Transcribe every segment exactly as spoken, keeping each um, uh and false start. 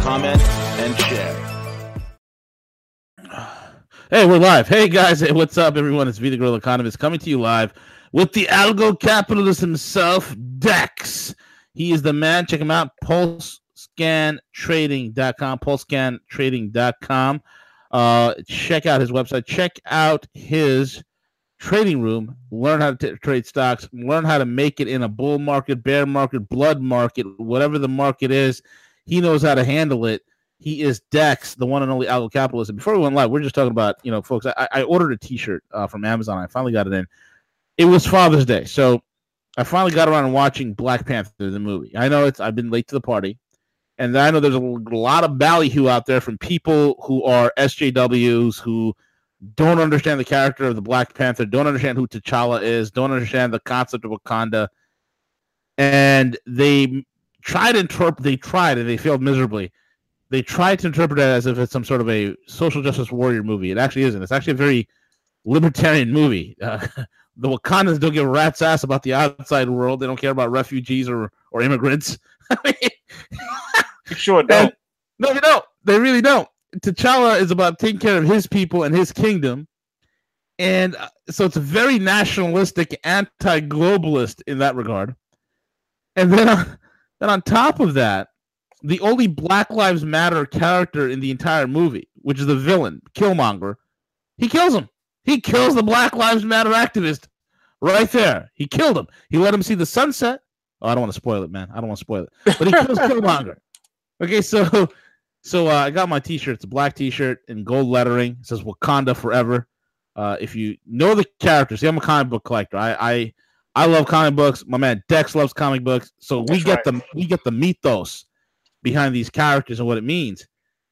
comment, and share. Hey, we're live. Hey, guys. Hey, what's up, everyone? It's Vita Girl Economist coming to you live with the algocapitalist himself, Dex. He is the man. Check him out. Pulse Scan Trading dot com, Pulse Scan Trading dot com. Uh, check out his website. Check out his trading room. Learn how to t- trade stocks. Learn how to make it in a bull market, bear market, blood market, whatever the market is. He knows how to handle it. He is Dex, the one and only algocapitalist. And before we went live, we we're just talking about, you know, folks, I, I ordered a T-shirt uh, from Amazon. I finally got it in. It was Father's Day, so I finally got around to watching Black Panther, the movie. I know it's I've been late to the party. And I know there's a lot of ballyhoo out there from people who are S J Ws, who don't understand the character of the Black Panther, don't understand who T'Challa is, don't understand the concept of Wakanda. And they tried to interpret, they tried and they failed miserably. They tried to interpret it as if it's some sort of a social justice warrior movie. It actually isn't. It's actually a very libertarian movie. Uh, the Wakandans don't give a rat's ass about the outside world. They don't care about refugees or, or immigrants. I mean, sure don't. No, they don't. They really don't. T'Challa is about taking care of his people and his kingdom. And so it's very nationalistic, anti-globalist in that regard. And then on, then on top of that, the only Black Lives Matter character in the entire movie, which is the villain, Killmonger, he kills him. He kills the Black Lives Matter activist right there. He killed him. He let him see the sunset. Oh, I don't want to spoil it, man. I don't want to spoil it. But he kills Killmonger. Okay, so so uh, I got my T-shirt. It's a black T-shirt in gold lettering. It says Wakanda forever. Uh, if you know the characters, see, I'm a comic book collector. I I, I love comic books. My man Dex loves comic books. So we That's get right. the we get the mythos behind these characters and what it means.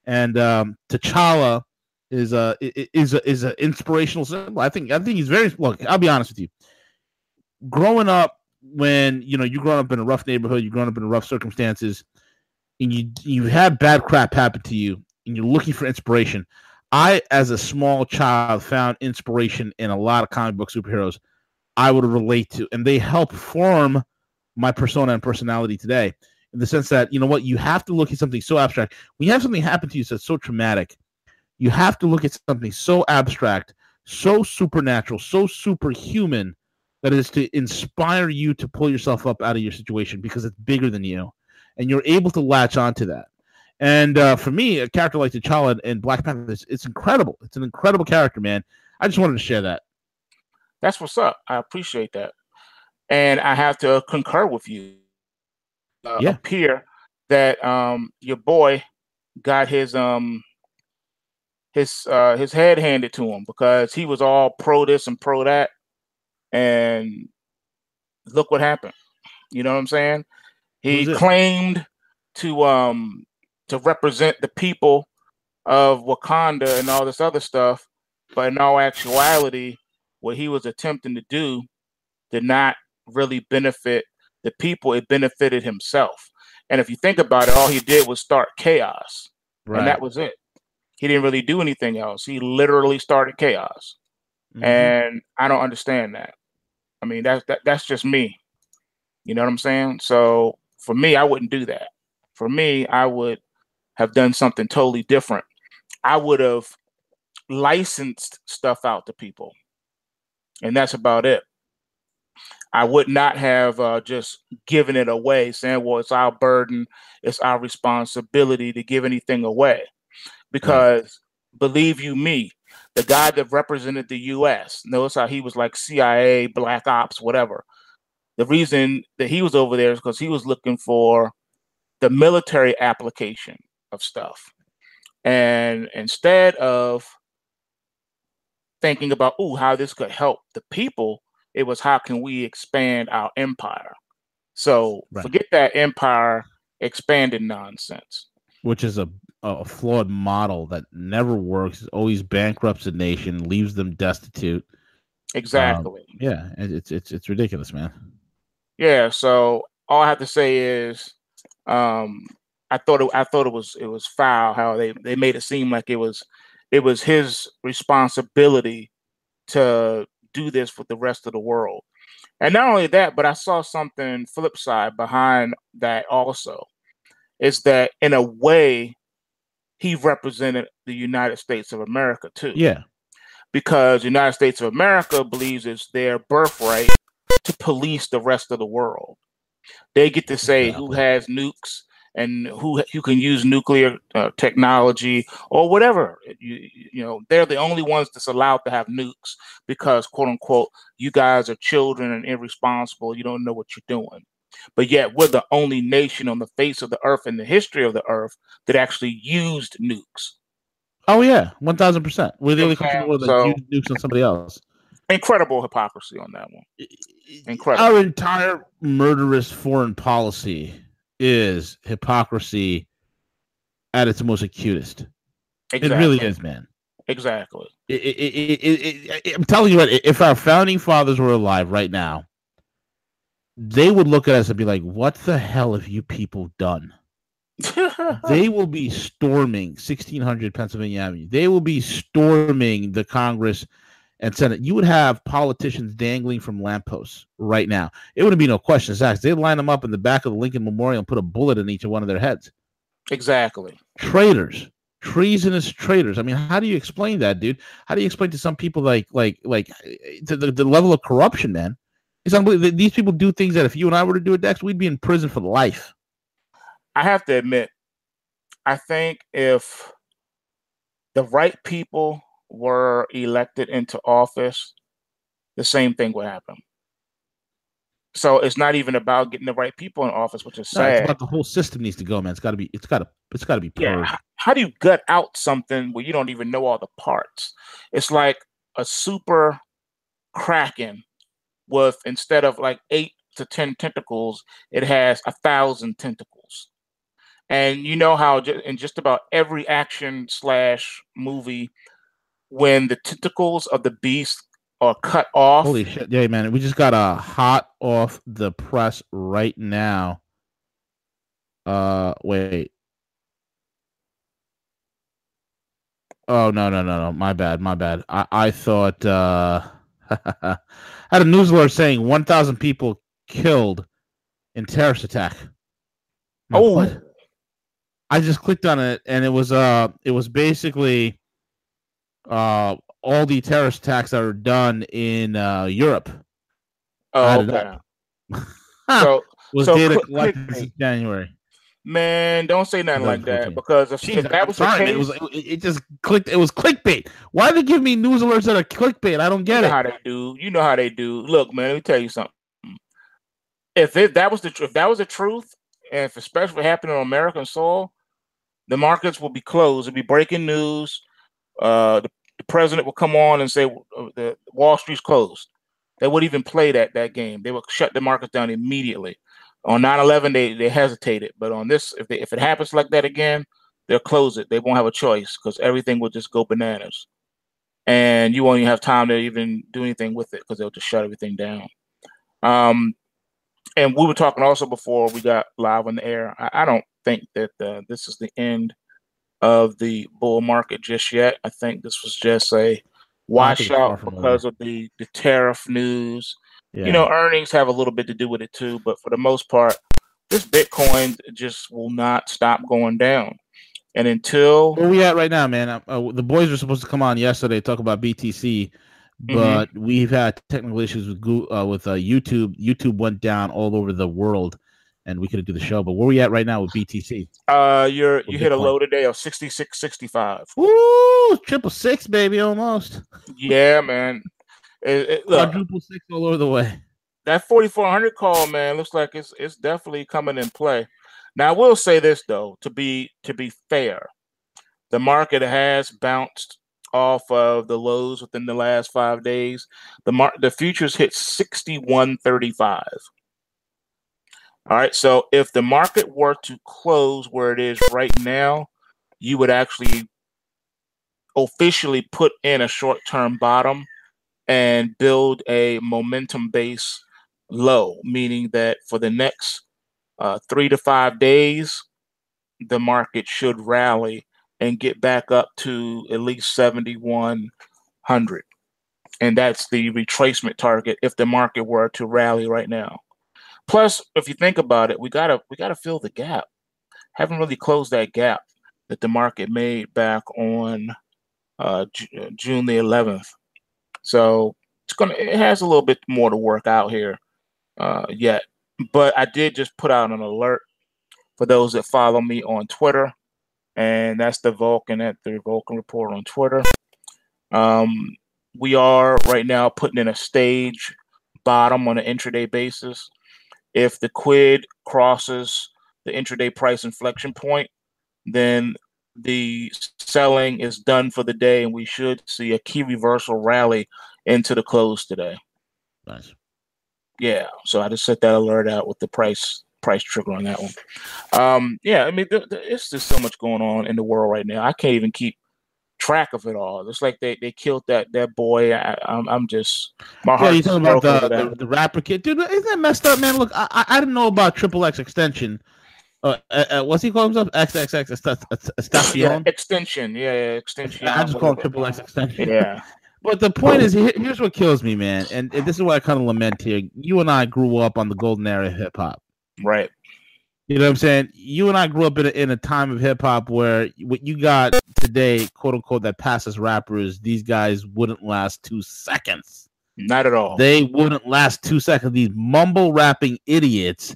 And um, T'Challa is a is a, is an inspirational symbol. I think I think he's very look. I'll be honest with you. Growing up, when you know you growing up in a rough neighborhood, you growing up in rough circumstances. And you you had bad crap happen to you, and you're looking for inspiration. I, as a small child, found inspiration in a lot of comic book superheroes I would relate to, and they help form my persona and personality today. In the sense that, you know what, you have to look at something so abstract. When you have something happen to you that's so traumatic, you have to look at something so abstract, so supernatural, so superhuman, that is to inspire you to pull yourself up out of your situation because it's bigger than you. And you're able to latch onto that. And uh, for me, a character like T'Challa and Black Panther, it's, it's incredible. It's an incredible character, man. I just wanted to share that. That's what's up. I appreciate that. And I have to concur with you. Uh, yeah. Appear that um, your boy got his um his uh, his head handed to him because he was all pro this and pro that. And look what happened. You know what I'm saying? He claimed to um to represent the people of Wakanda and all this other stuff, but in all actuality, what he was attempting to do did not really benefit the people. It benefited himself. And if you think about it, all he did was start chaos. Right. And that was it. He didn't really do anything else. He literally started chaos. Mm-hmm. And I don't understand that. I mean, that's that, that's just me. You know what I'm saying? So for me, I wouldn't do that. For me, I would have done something totally different. I would have licensed stuff out to people. And that's about it. I would not have uh, just given it away, saying, well, it's our burden. It's our responsibility to give anything away. Because believe you me, the guy that represented the U S, notice how he was like C I A, Black Ops, whatever. The reason that he was over there is because he was looking for the military application of stuff. And instead of thinking about, oh, how this could help the people, it was how can we expand our empire? So right. Forget that empire expanded nonsense. Which is a, a flawed model that never works, always bankrupts a nation, leaves them destitute. Exactly. Um, yeah, it's it's it's ridiculous, man. Yeah. So all I have to say is, um, I thought it, I thought it was it was foul how they, they made it seem like it was it was his responsibility to do this for the rest of the world. And not only that, but I saw something flip side behind that also, is that in a way he represented the United States of America too. Yeah. Because the United States of America believes it's their birthright to police the rest of the world. They get to say who has nukes and who who can use nuclear uh, technology or whatever. You, you know, they're the only ones that's allowed to have nukes because, quote unquote, you guys are children and irresponsible. You don't know what you're doing. But yet we're the only nation on the face of the earth in the history of the earth that actually used nukes. Oh, yeah, one thousand percent. We're the only country in the world that used nukes on somebody else. Incredible hypocrisy on that one. Incredible. Our entire murderous foreign policy is hypocrisy at its most acutest. Exactly. It really is, man. Exactly. It, it, it, it, it, it, I'm telling you what, if our founding fathers were alive right now, they would look at us and be like, what the hell have you people done? They will be storming sixteen hundred Pennsylvania Avenue. They will be storming the Congress and Senate. You would have politicians dangling from lampposts right now. It wouldn't be no questions asked. They'd line them up in the back of the Lincoln Memorial and put a bullet in each one of their heads. Exactly. Traitors. Treasonous traitors. I mean, how do you explain that, dude? How do you explain to some people like like like the, the, the level of corruption, man? It's unbelievable. These people do things that if you and I were to do it, Dex, we'd be in prison for life. I have to admit, I think if the right people were elected into office, the same thing would happen. So it's not even about getting the right people in office, which is no, sad. It's about the whole system needs to go, man. It's got to be. It's got to. It's got to be. Purged. Yeah. How do you gut out something where you don't even know all the parts? It's like a super kraken with, instead of like eight to ten tentacles, it has a thousand tentacles. And you know how in just about every action slash movie, when the tentacles of the beast are cut off. Holy shit. Yeah, man. We just got a hot off the press right now. Uh, wait. Oh, no, no, no, no. My bad. My bad. I, I thought, uh, I had a news alert saying one thousand people killed in terrorist attack. Like, oh, what? I just clicked on it and it was, uh, it was basically, Uh, all the terrorist attacks that are done in uh, Europe. Oh, okay. so was so data collected since January. Man, don't say nothing like that because if, Jeez, if that I'm was sorry, the case, it was it, it just clicked. It was clickbait. Why do they give me news alerts that are clickbait? I don't get you know it. How they do? You know how they do. Look, man, let me tell you something. If it, that was the if that was the truth, and if especially happened on American soil, the markets will be closed. It'll be breaking news. Uh, the, the president would come on and say uh, the Wall Street's closed. They wouldn't even play that that game. They would shut the markets down immediately. On nine eleven, they they hesitated, but on this, if they, if it happens like that again, they'll close it. They won't have a choice because everything will just go bananas, and you won't even have time to even do anything with it because they'll just shut everything down. Um, and we were talking also before we got live on the air. I, I don't think that uh, this is the end of the bull market just yet. I think this was just a washout because of the, the tariff news. Yeah. You know, earnings have a little bit to do with it too, but for the most part, this Bitcoin just will not stop going down. And until where we at right now, man, uh, the boys were supposed to come on yesterday talk about B T C, but mm-hmm. we've had technical issues with Google, uh, with uh, YouTube. YouTube went down all over the world. And we could do the show, but where are we at right now with B T C? Uh, you're you hit a low today of sixty-six sixty-five. Woo, triple six, baby, almost. Yeah, man. It, it, look, quadruple six all over the way. That forty-four hundred call, man, looks like it's it's definitely coming in play. Now, I will say this though, to be to be fair, the market has bounced off of the lows within the last five days. The mar- the futures hit sixty-one thirty-five. All right, so if the market were to close where it is right now, you would actually officially put in a short-term bottom and build a momentum-based low, meaning that for the next uh, three to five days, the market should rally and get back up to at least seventy-one hundred. And that's the retracement target if the market were to rally right now. Plus, if you think about it, we gotta we gotta fill the gap. Haven't really closed that gap that the market made back on uh, J- June the eleventh. So it's gonna it has a little bit more to work out here uh, yet. But I did just put out an alert for those that follow me on Twitter, and that's the Vulcan at the Vulcan Report on Twitter. Um, we are right now putting in a stage bottom on an intraday basis. If the quid crosses the intraday price inflection point, then the selling is done for the day, and we should see a key reversal rally into the close today. Nice. Yeah, so I just set that alert out with the price price trigger on that one. Um, yeah, I mean, th- th- it's just so much going on in the world right now. I can't even keep track of it all. It's like they, they killed that that boy. I, I'm I'm just my heart. Yeah, you talking about the, the the rapper kid, dude? Isn't that messed up, man? Look, I I didn't know about XXXTentacion. Uh, uh, uh, what's he call himself? XXXTentacion. Yeah, extension. Yeah, yeah, extension. I just call him XXXTentacion. Yeah. But the point is, here's what kills me, man, and this is what I kind of lament here. You and I grew up on the golden era of hip hop. Right. You know what I'm saying? You and I grew up in a, in a time of hip-hop where what you got today, quote-unquote, that passes rappers, these guys wouldn't last two seconds. Not at all. They wouldn't last two seconds. These mumble-rapping idiots,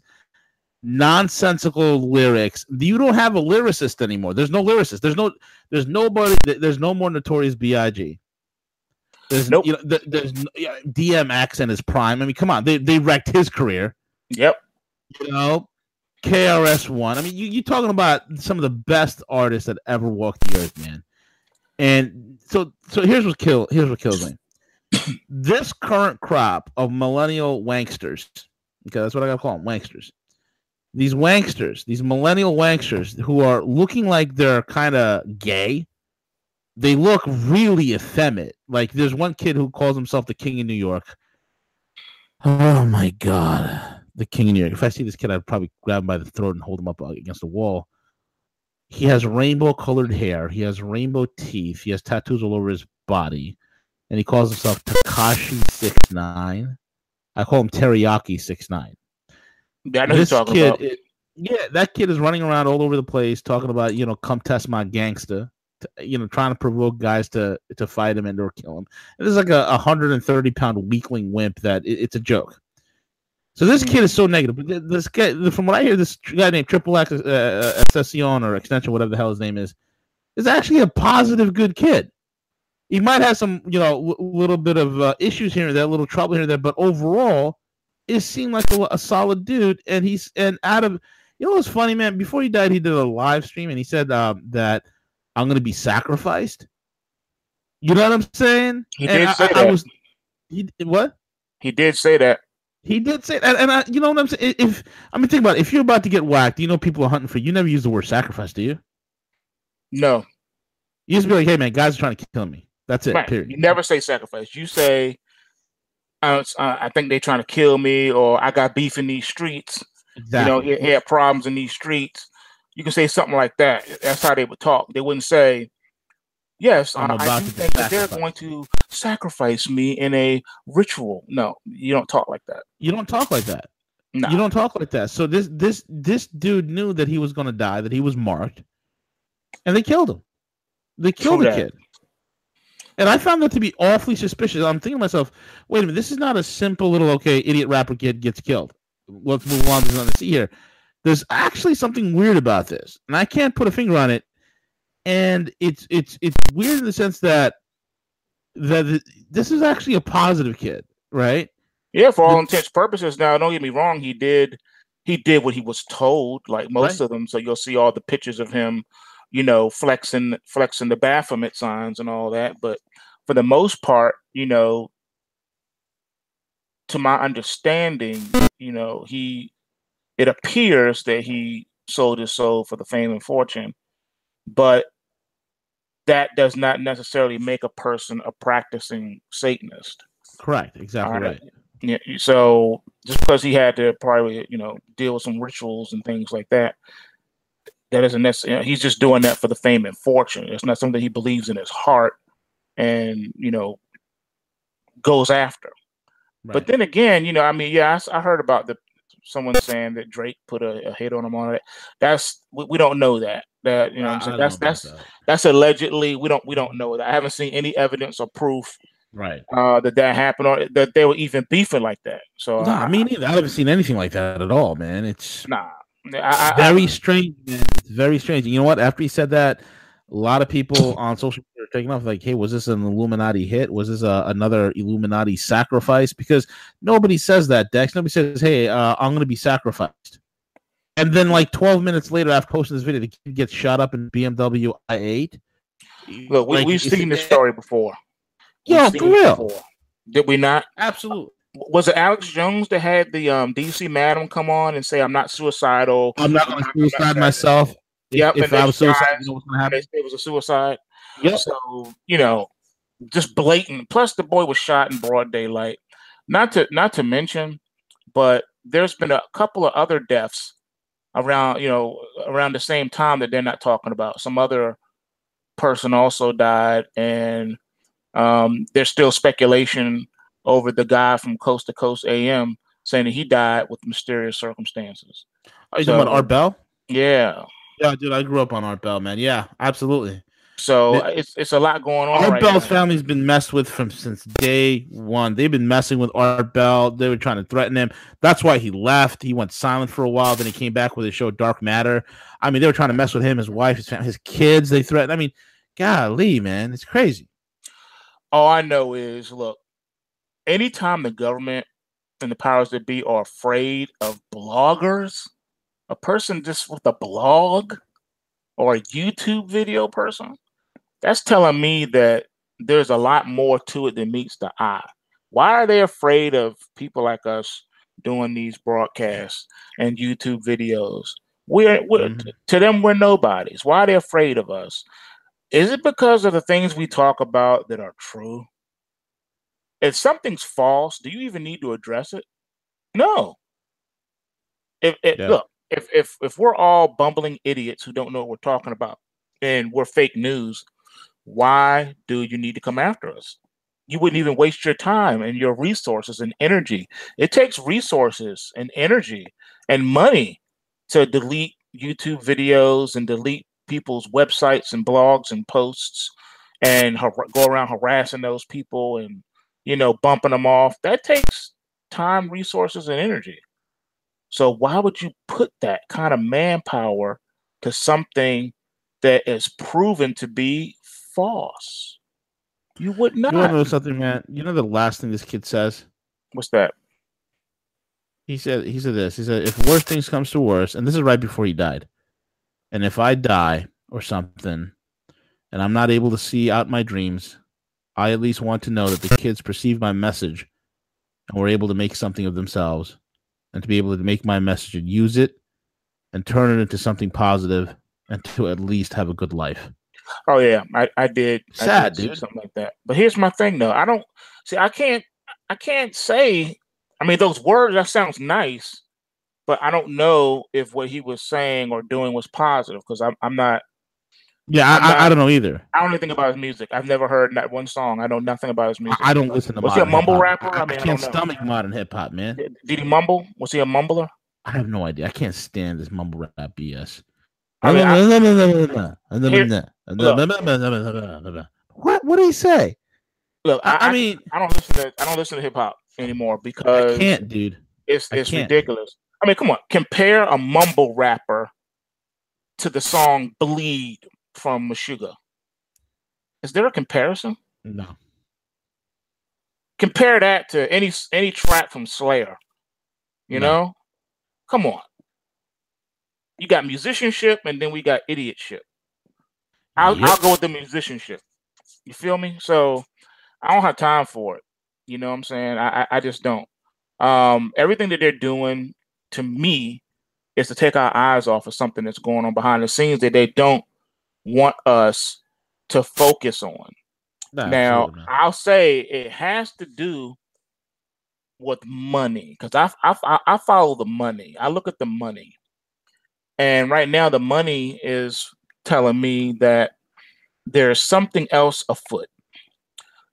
nonsensical lyrics. You don't have a lyricist anymore. There's no lyricist. There's no There's nobody. There's no more Notorious B I G There's, nope. You know, there, there's D M X and his prime. I mean, come on. They, they wrecked his career. Yep. You know? K R S One. I mean, you, you're talking about some of the best artists that ever walked the earth, man. And so so here's what kill here's what kills me. This current crop of millennial wanksters, okay, that's what I gotta call them, wanksters. These wanksters, these millennial wanksters who are looking like they're kind of gay, they look really effeminate. Like there's one kid who calls himself the King of New York. Oh my God. The King of New York. If I see this kid, I'd probably grab him by the throat and hold him up against the wall. He has rainbow-colored hair. He has rainbow teeth. He has tattoos all over his body. And he calls himself Tekashi six nine. I call him Teriyaki six nine. Yeah, I know this talking kid, about. It, yeah, that kid is running around all over the place talking about, you know, come test my gangster. T- you know, trying to provoke guys to, to fight him and or kill him. And this is like a one hundred thirty-pound weakling wimp that it, it's a joke. So this kid is so negative. But this guy, from what I hear, this guy named XXXTentacion or Extension, whatever the hell his name is, is actually a positive, good kid. He might have some, you know, w- little bit of uh, issues here and there, a little trouble here and there, but overall, it seemed like a, a solid dude. And he's and out of, you know, what's funny, man. Before he died, he did a live stream and he said um, that I'm going to be sacrificed. You know what I'm saying? He and did I, say I, that. I was, he, what? He did say that. He did say that, and I, you know what I'm saying? If I mean, think about it. If you're about to get whacked, you know people are hunting for you. You never use the word sacrifice, do you? No. You just be like, hey, man, guys are trying to kill me. That's it, right. Period. You never say sacrifice. You say, I, I think they're trying to kill me, or I got beef in these streets. Exactly. You know, he had problems in these streets. You can say something like that. That's how they would talk. They wouldn't say, yes, I'm I, about I do to think that they're going to sacrifice me in a ritual. No, you don't talk like that. You don't talk like that. No. You don't talk like that. So this this this dude knew that he was going to die, that he was marked, and they killed him. They killed the kid. And I found that to be awfully suspicious. I'm thinking to myself, wait a minute, this is not a simple little, okay, idiot rapper kid gets killed. Let's move on to something to see here. There's actually something weird about this, and I can't put a finger on it. And it's it's it's weird in the sense that that this is actually a positive kid, right? Yeah, for all the, intents and purposes. Now, don't get me wrong; he did he did what he was told, like most right? of them. So you'll see all the pictures of him, you know, flexing flexing the Baphomet signs and all that. But for the most part, you know, to my understanding, you know, he it appears that he sold his soul for the fame and fortune. But that does not necessarily make a person a practicing Satanist. Correct. Exactly right. right. Yeah. So just because he had to probably, you know, deal with some rituals and things like that, that isn't necessarily, you know, he's just doing that for the fame and fortune. It's not something he believes in his heart and, you know, goes after. Right. But then again, you know, I mean, yeah, I, I heard about the someone saying that Drake put a, a hit on him on it. That's we, we don't know that. That you know, what I'm that's that's that. that's allegedly. We don't we don't know that. I haven't seen any evidence or proof, right? Uh, that that happened or that they were even beefing like that. So nah, I, I mean, I haven't seen anything like that at all, man. It's nah, I, I, very I, strange. Man. It's very strange. And you know what? After he said that, a lot of people on social media are taking off like, hey, was this an Illuminati hit? Was this a, another Illuminati sacrifice? Because nobody says that, Dex. Nobody says, hey, uh, I'm going to be sacrificed. And then like twelve minutes later, I've posted this video, the kid gets shot up in B M W i eight. Look, we, like, we've seen this story before. Yeah, for real. Before. Did we not? Absolutely. Was it Alex Jones that had the um, D C Madam come on and say, I'm not suicidal. I'm not going to suicide myself. Yep, if, if I was suicide, you know what's gonna happen? It was a suicide. Yep. So you know, just blatant. Plus, the boy was shot in broad daylight. Not to not to mention, but there's been a couple of other deaths around you know around the same time that they're not talking about. Some other person also died, and um, there's still speculation over the guy from Coast to Coast A M saying that he died with mysterious circumstances. Are you so, talking about Art Bell? Yeah. Yeah, dude, I grew up on Art Bell, man. Yeah, absolutely. So it, it's it's a lot going on. Art right Bell's now. Family's been messed with from since day one. They've been messing with Art Bell. They were trying to threaten him. That's why he left. He went silent for a while. Then he came back with his show Dark Matter. I mean, they were trying to mess with him, his wife, his family, his kids. They threatened. I mean, golly, man, it's crazy. All I know is, look, anytime the government and the powers that be are afraid of bloggers. A person just with a blog or a YouTube video person, that's telling me that there's a lot more to it than meets the eye. Why are they afraid of people like us doing these broadcasts and YouTube videos? We're, we're mm-hmm. to them, we're nobodies. Why are they afraid of us? Is it because of the things we talk about that are true? If something's false, do you even need to address it? No. If, if yeah. Look. If if if we're all bumbling idiots who don't know what we're talking about and we're fake news, why do you need to come after us? You wouldn't even waste your time and your resources and energy. It takes resources and energy and money to delete YouTube videos and delete people's websites and blogs and posts and har- go around harassing those people and, you know, bumping them off. That takes time, resources, and energy. So why would you put that kind of manpower to something that is proven to be false? You would not. You want to know something, man? You know the last thing this kid says? What's that? He said he said this. He said, if worse things comes to worse, and this is right before he died, and if I die or something, and I'm not able to see out my dreams, I at least want to know that the kids perceived my message and were able to make something of themselves. And to be able to make my message and use it and turn it into something positive and to at least have a good life. Oh, yeah. I, I did. Sad, I did dude. Something like that. But here's my thing, though. I don't see, I can't, I can't say, I mean, those words, that sounds nice, but I don't know if what he was saying or doing was positive because I'm, I'm not. Yeah, I, I, I don't know either. I don't know anything about his music. I've never heard that one song. I know nothing about his music. I don't listen to. Was he a mumble hip-hop. rapper? I, I, I mean, can't I don't know. stomach modern hip hop, man. Did, did he mumble? Was he a mumbler? I have no idea. I can't stand this mumble rap B S. I mean, I, what? What did he say? Look, I, I mean, I, I don't listen to. I don't listen to hip hop anymore because I can't, dude. It's it's I ridiculous. I mean, come on. Compare a mumble rapper to the song "Bleed" from Meshuggah. Is there a comparison? No. Compare that to any any track from Slayer. You no. know? Come on. You got musicianship and then we got idiotship. I'll, yep. I'll go with the musicianship. You feel me? So I don't have time for it. You know what I'm saying? I, I, I just don't. Um, everything that they're doing to me is to take our eyes off of something that's going on behind the scenes that they don't want us to focus on. No, now, I'll say it has to do with money, because I, I, I follow the money. I look at the money. And right now, the money is telling me that there's something else afoot.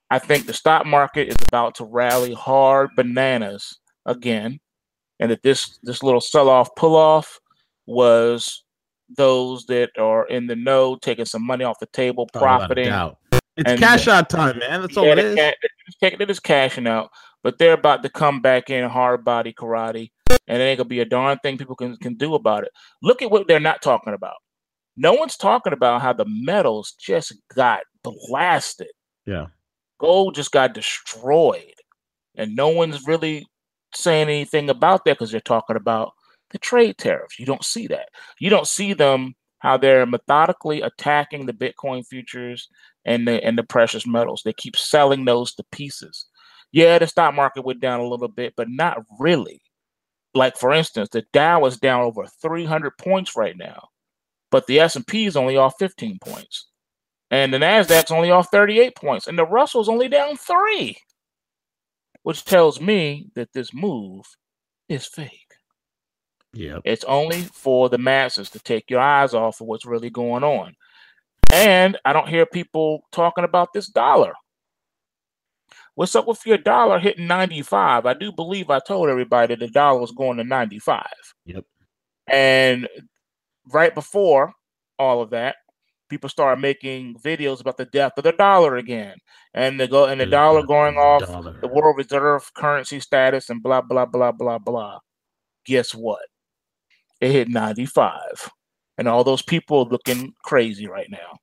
I think the stock market is about to rally hard bananas again, and that this, this little sell-off pull-off was those that are in the know taking some money off the table, profiting. Oh, it's and, cash out time, man. That's yeah, all it is. They're just, they're just cashing out, but they're about to come back in hard body karate, and it ain't gonna be a darn thing people can, can do about it. Look at what they're not talking about. No one's talking about how the metals just got blasted. Yeah. Gold just got destroyed, and no one's really saying anything about that because they're talking about the trade tariffs. You don't see that. You don't see them, how they're methodically attacking the Bitcoin futures and the and the precious metals. They keep selling those to pieces. Yeah, the stock market went down a little bit, but not really. Like, for instance, the Dow is down over three hundred points right now, but the S and P is only off fifteen points. And the Nasdaq's only off thirty-eight points, and the Russell's only down three, which tells me that this move is fake. Yeah, it's only for the masses to take your eyes off of what's really going on. And I don't hear people talking about this dollar. What's up with your dollar hitting ninety-five? I do believe I told everybody the dollar was going to ninety-five. Yep. And right before all of that, people start making videos about the death of the dollar again, and the go and the, the dollar going off dollar. The world reserve currency status and blah blah blah blah blah. Guess what? It hit ninety-five, and all those people are looking crazy right now.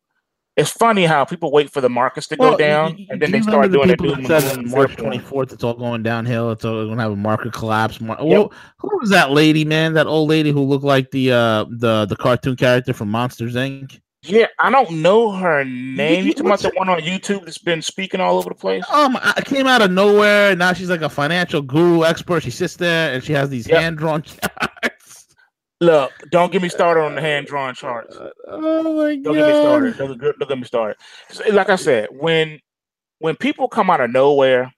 It's funny how people wait for the markets to well, go down, you, you, and then do they start the doing it. On March twenty-fourth, it's all going downhill. It's all going to have a market collapse. Mar- yep. Whoa, who was that lady, man? That old lady who looked like the uh, the the cartoon character from Monsters Incorporated. Yeah, I don't know her name. You talking about the one on YouTube that's been speaking all over the place? Um, I came out of nowhere. Now she's like a financial guru expert. She sits there and she has these yep. hand-drawn charts. Look, don't get me started on the hand-drawn charts. Oh my don't god! Don't get me started. Don't, don't get me started. Like I said, when when people come out of nowhere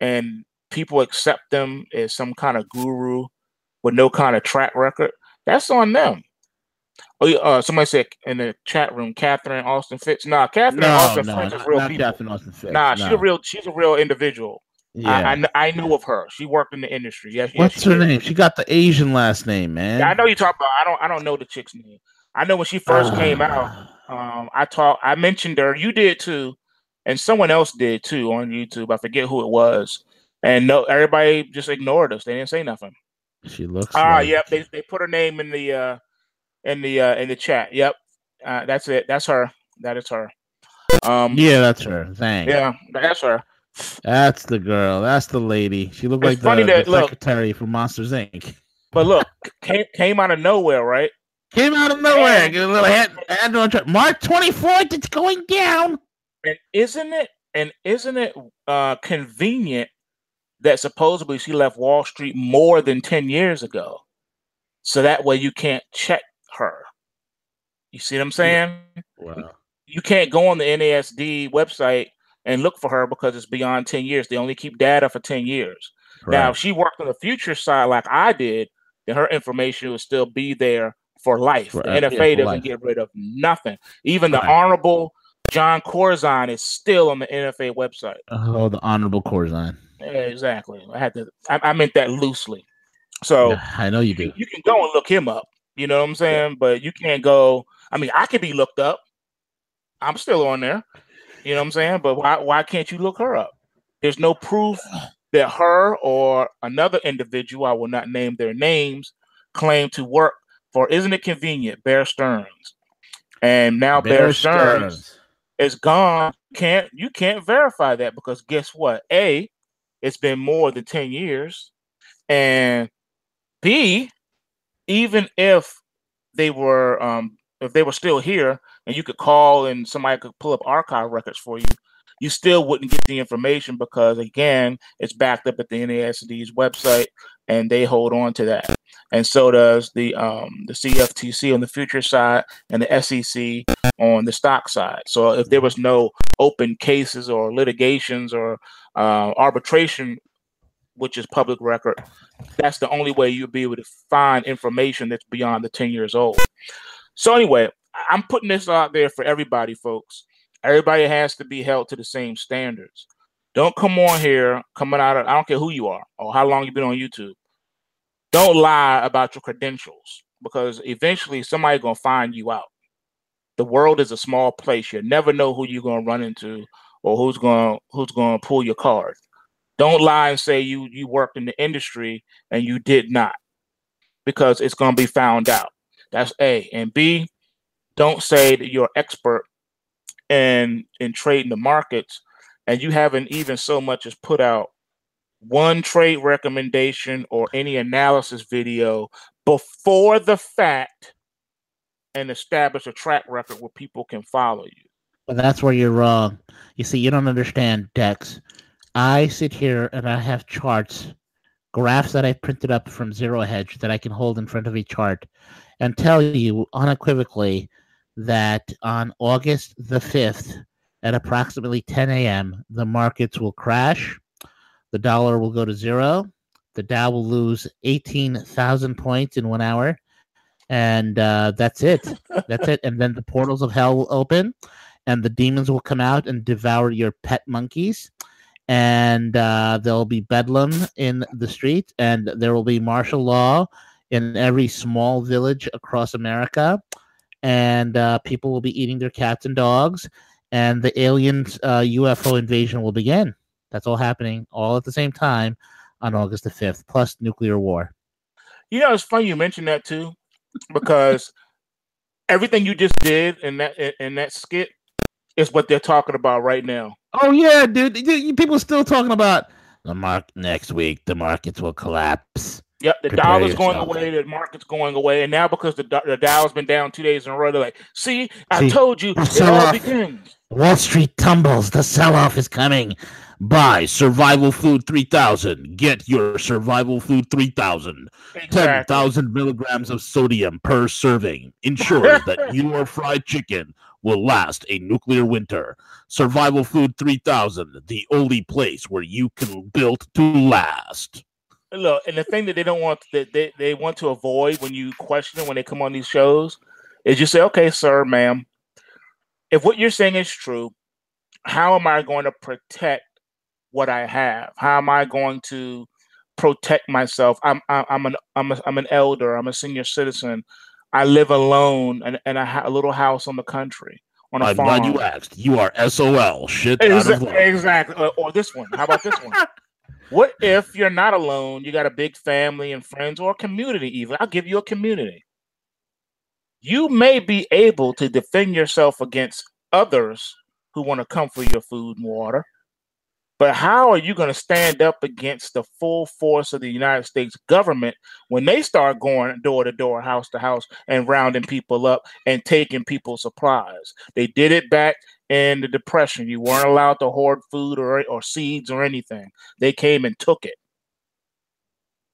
and people accept them as some kind of guru with no kind of track record, that's on them. Oh, uh, somebody said in the chat room, Catherine Austin Fitz. Nah, Catherine no, Austin no, Fitz is real people. Catherine Austin Fitz. Nah, no. she's a real, she's a real individual. Yeah, I, I, I knew of her. She worked in the industry. Yeah, what's her did. name? She got the Asian last name, man. Yeah, I know you talk about. I don't. I don't know the chick's name. I know when she first uh, came out. Um, I talked. I mentioned her. You did too, and someone else did too on YouTube. I forget who it was. And no, everybody just ignored us. They didn't say nothing. She looks. Ah, uh, like... yep. They they put her name in the. Uh, In the uh, in the chat, yep, uh, that's it. That's her. That is her. Um, yeah, that's her. Thanks. Yeah, that's her. That's the girl. That's the lady. She looked it's like the, that, the secretary look, from Monsters Incorporated. But look, came came out of nowhere, right? Came out of nowhere. Get a little hand, hand on track. March twenty-fourth. It's going down. And isn't it? And isn't it uh, convenient that supposedly she left Wall Street more than ten years ago, so that way you can't check her. You see what I'm saying? Wow. You can't go on the N A S D website and look for her because it's beyond ten years. They only keep data for ten years. Right. Now, if she worked on the future side like I did, then her information would still be there for life. Right. The N F A yeah, doesn't life. get rid of nothing. Even right. the Honorable John Corzine is still on the N F A website. Oh, the Honorable Corzine. Yeah, exactly. I had to. I, I meant that loosely. So yeah, I know you do. You can go and look him up. You know what I'm saying? But you can't go. I mean, I could be looked up. I'm still on there. You know what I'm saying? But why why can't you look her up? There's no proof that her or another individual, I will not name their names, claim to work for. Isn't it convenient? Bear Stearns. And now Bear, Bear Stearns, Stearns is gone. Can't you can't verify that because guess what? A, it's been more than ten years. And B, even if they were, um, if they were still here, and you could call and somebody could pull up archive records for you, you still wouldn't get the information because, again, it's backed up at the N A S D's website, and they hold on to that. And so does the um, the C F T C on the future side and the S E C on the stock side. So if there was no open cases or litigations or uh, arbitration, which is public record, that's the only way you'd be able to find information that's beyond the ten years old. So anyway, I'm putting this out there for everybody, folks. Everybody has to be held to the same standards. Don't come on here coming out of, I don't care who you are or how long you've been on YouTube. Don't lie about your credentials, because eventually somebody's going to find you out. The world is a small place. You never know who you're going to run into or who's going who's going to pull your card. Don't lie and say you, you worked in the industry and you did not, because it's going to be found out. That's A. And B, don't say that you're an expert in, in trading the markets and you haven't even so much as put out one trade recommendation or any analysis video before the fact and establish a track record where people can follow you. Well, that's where you're wrong. You see, you don't understand, Dex. I sit here and I have charts, graphs that I printed up from Zero Hedge that I can hold in front of each chart and tell you unequivocally that on August the fifth at approximately ten a.m., the markets will crash. The dollar will go to zero. The Dow will lose eighteen thousand points in one hour. And uh, that's it. That's it. And then the portals of hell will open and the demons will come out and devour your pet monkeys. And uh, there'll be bedlam in the street. And there will be martial law in every small village across America. And uh, people will be eating their cats and dogs. And the alien uh, U F O invasion will begin. That's all happening all at the same time on August the fifth, plus nuclear war. You know, it's funny you mentioned that, too, because everything you just did in that in that skit is what they're talking about right now. Oh, yeah, dude. People are still talking about the mark next week. The markets will collapse. Yep, the Prepare dollar's yourself. going away, the market's going away, and now because the, the Dow's been down two days in a row, they're like, see, I see, told you, it all begins. Wall Street tumbles, the sell-off is coming. Buy Survival Food three thousand. Get your Survival Food three thousand. Exactly. ten thousand milligrams of sodium per serving ensures that your fried chicken will last a nuclear winter. Survival Food three thousand, the only place where you can build to last. Look, and the thing that they don't want, that they, they want to avoid when you question them when they come on these shows, is you say, okay, sir, ma'am, if what you're saying is true, how am I going to protect what I have? How am I going to protect myself? I'm I'm an I'm a, I'm an elder. I'm a senior citizen. I live alone and in, in a, a little house on the country. On a I'm farm. Glad you asked. You are S O L. Shit. Exactly. Out of exactly. Or, or this one. How about this one? What if you're not alone? You got a big family and friends or a community even. I'll give you a community. You may be able to defend yourself against others who want to come for your food and water. But how are you going to stand up against the full force of the United States government when they start going door to door, house to house, and rounding people up and taking people's supplies? They did it back in the Depression. You weren't allowed to hoard food or, or seeds or anything. They came and took it.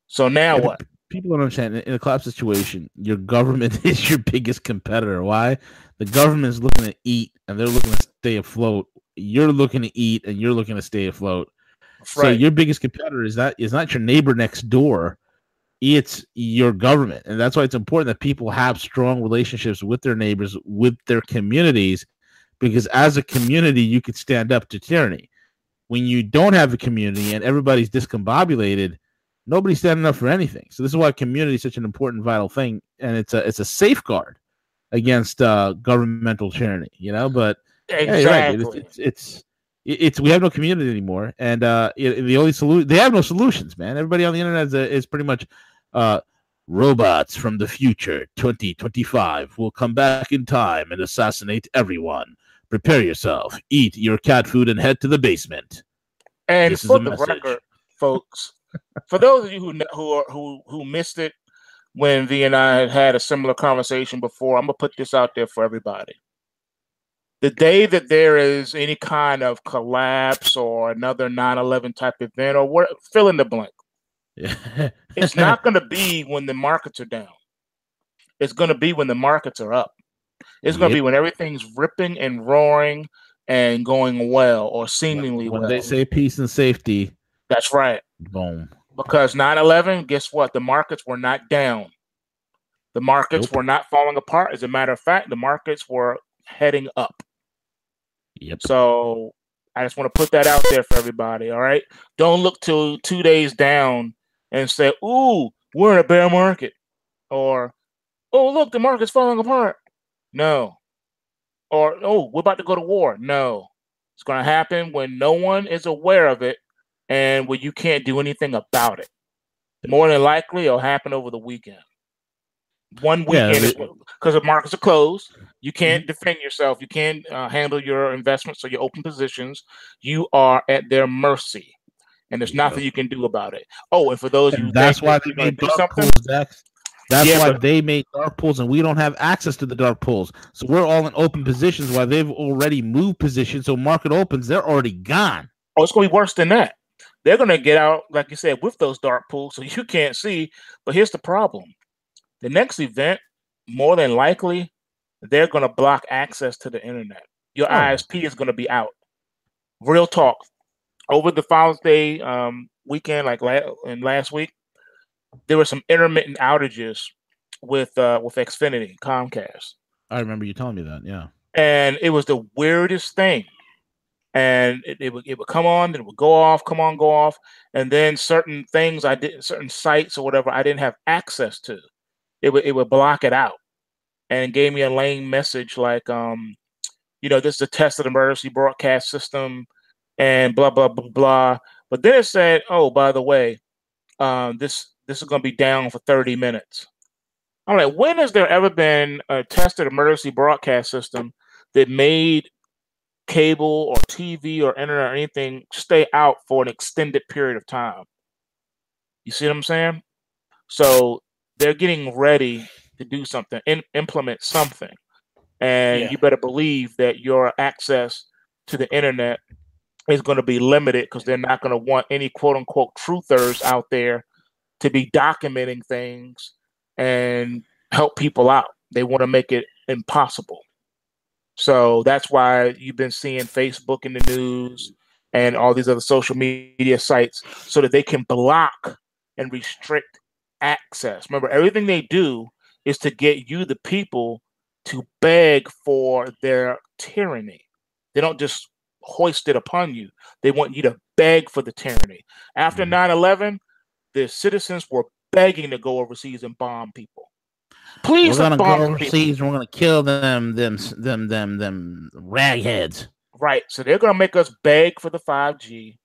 So now yeah, what? People don't understand. In a collapse situation, your government is your biggest competitor. Why? The government is looking to eat, and they're looking to stay afloat. You're looking to eat and you're looking to stay afloat. Right. So your biggest competitor is not is not your neighbor next door. It's your government. And that's why it's important that people have strong relationships with their neighbors, with their communities, because as a community, you could stand up to tyranny. When you don't have a community and everybody's discombobulated, nobody's standing up for anything. So this is why community is such an important, vital thing. And it's a, it's a safeguard against uh, governmental tyranny, you know, but Exactly. Yeah, right. it's, it's, it's it's we have no community anymore, and uh, it, the only solution they have no solutions, man. Everybody on the internet is, a, is pretty much uh, robots from the future, twenty twenty-five will come back in time and assassinate everyone. Prepare yourself, eat your cat food, and head to the basement. And this for the, the record, folks, for those of you who who are, who who missed it when V and I had had a similar conversation before, I'm gonna put this out there for everybody. the day that there is any kind of collapse or another nine eleven type event or what, fill in the blank. Yeah. It's not going to be when the markets are down. It's going to be when the markets are up. It's going to yep. be when everything's ripping and roaring and going well or seemingly when well. When they say peace and safety. That's right. Boom. Because nine eleven, guess what? The markets were not down. The markets nope. were not falling apart. As a matter of fact, the markets were heading up. Yep. So I just want to put that out there for everybody. All right. Don't look till two days down and say, ooh, we're in a bear market. Or, oh, look, the market's falling apart. No. Or, oh, we're about to go to war. No. It's going to happen when no one is aware of it and when you can't do anything about it. More than likely, it'll happen over the weekend. One weekend, because yeah, the markets are closed, you can't defend yourself. You can't uh, handle your investments or your open positions. You are at their mercy, and there's nothing you can do about it. Oh, and for those and you, that's why they made dark pools. That's, that's yeah, why but, they made dark pools, and we don't have access to the dark pools. So we're all in open positions while they've already moved positions. So market opens, they're already gone. Oh, it's going to be worse than that. They're going to get out, like you said, with those dark pools, so you can't see. But here's the problem. The next event, more than likely, they're going to block access to the internet. Your oh. I S P is going to be out. Real talk. Over the Father's Day um, weekend, like la- and last week, there were some intermittent outages with uh, with Xfinity, Comcast. I remember you telling me that, yeah. And it was the weirdest thing. And it, it would it would come on, then it would go off, come on, go off, and then certain things I did, certain sites or whatever, I didn't have access to. It would it would block it out, and gave me a lame message like, um, you know, this is a test of the emergency broadcast system, and blah blah blah blah. But then it said, oh, by the way, um, this this is going to be down for thirty minutes. I'm like, when has there ever been a test of the emergency broadcast system that made cable or T V or internet or anything stay out for an extended period of time? You see what I'm saying? So they're getting ready to do something, in, implement something. And yeah. you better believe that your access to the internet is going to be limited because they're not going to want any quote unquote truthers out there to be documenting things and help people out. They want to make it impossible. So that's why you've been seeing Facebook in the news and all these other social media sites so that they can block and restrict access. Remember, everything they do is to get you, the people, to beg for their tyranny. They don't just hoist it upon you. They want you to beg for the tyranny. After nine eleven, the citizens were begging to go overseas and bomb people. Please, we're gonna bomb go overseas people. And we're gonna kill them, them, them, them, them ragheads. Right. So they're gonna make us beg for the five G.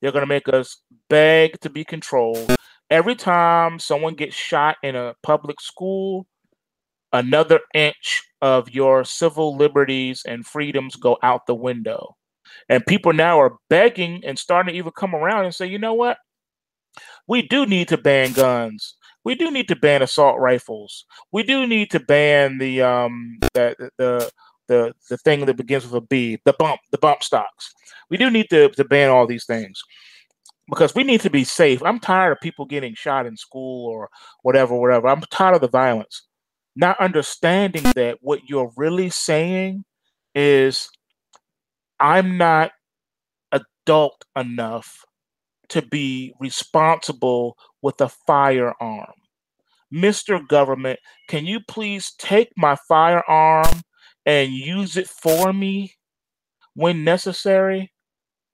They're gonna make us beg to be controlled. Every time someone gets shot in a public school, another inch of your civil liberties and freedoms go out the window. And people now are begging and starting to even come around and say, you know what? We do need to ban guns. We do need to ban assault rifles. We do need to ban the um the the the, the thing that begins with a B, the bump, the bump stocks. We do need to, to ban all these things. Because we need to be safe. I'm tired of people getting shot in school or whatever, whatever. I'm tired of the violence. Not understanding that what you're really saying is I'm not adult enough to be responsible with a firearm. Mister Government, can you please take my firearm and use it for me when necessary?